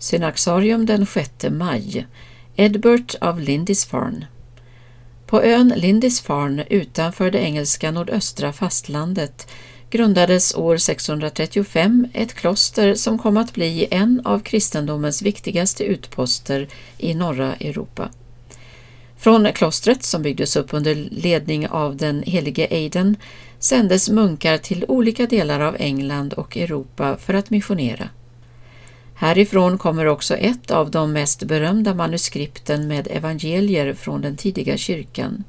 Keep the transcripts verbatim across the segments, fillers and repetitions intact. Synaxarium den sjätte maj. Eadberht av Lindisfarne. På ön Lindisfarne utanför det engelska nordöstra fastlandet grundades år sexhundratrettiofem ett kloster som kom att bli en av kristendomens viktigaste utposter i norra Europa. Från klostret, som byggdes upp under ledning av den helige Aiden, sändes munkar till olika delar av England och Europa för att missionera. Härifrån kommer också ett av de mest berömda manuskripten med evangelier från den tidiga kyrkan.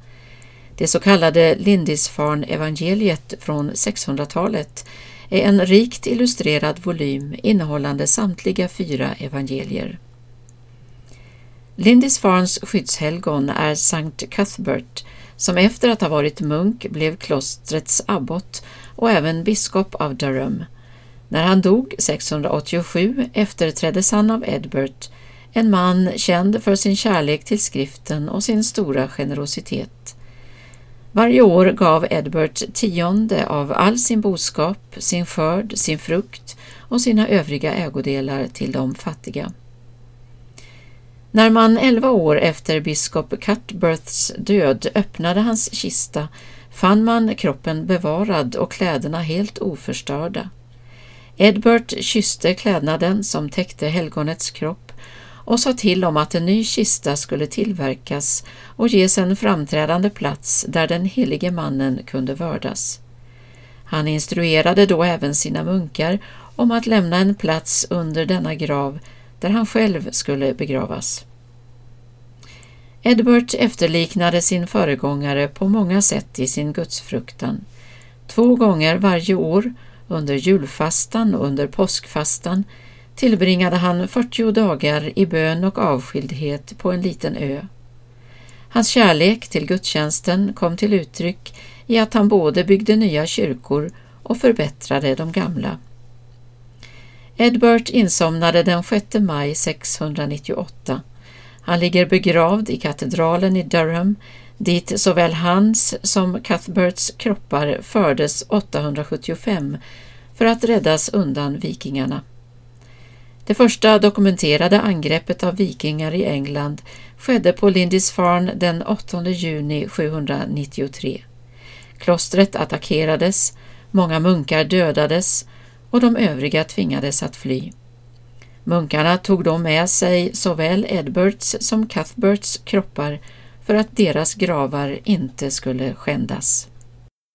Det så kallade Lindisfarne evangeliet från sexhundratalet är en rikt illustrerad volym innehållande samtliga fyra evangelier. Lindisfarnes skyddshelgon är Sankt Cuthbert, som efter att ha varit munk blev klostrets abbot och även biskop av Durham. När han dog sexhundraåttiosju efterträddes han av Eadberht, en man känd för sin kärlek till skriften och sin stora generositet. Varje år gav Eadberht tionde av all sin boskap, sin skörd, sin frukt och sina övriga ägodelar till de fattiga. När man elva år efter biskop Cuthberts död öppnade hans kista fann man kroppen bevarad och kläderna helt oförstörda. Eadberht kysste klädnaden som täckte helgonets kropp och sa till om att en ny kista skulle tillverkas och ges en framträdande plats där den helige mannen kunde vördas. Han instruerade då även sina munkar om att lämna en plats under denna grav där han själv skulle begravas. Eadberht efterliknade sin föregångare på många sätt i sin gudsfruktan. Två gånger varje år, under julfastan och under påskfastan, tillbringade han fyrtio dagar i bön och avskildhet på en liten ö. Hans kärlek till gudstjänsten kom till uttryck i att han både byggde nya kyrkor och förbättrade de gamla. Eadberht insomnade den sjätte maj sexhundranittioåtta. Han ligger begravd i katedralen i Durham, dit såväl hans som Cuthberts kroppar fördes åttahundrasjuttiofem för att räddas undan vikingarna. Det första dokumenterade angreppet av vikingar i England skedde på Lindisfarne den åttonde juni sjuhundranittiotre. Klostret attackerades, många munkar dödades och de övriga tvingades att fly. Munkarna tog då med sig såväl Eadberhts som Cuthberts kroppar för att deras gravar inte skulle skändas.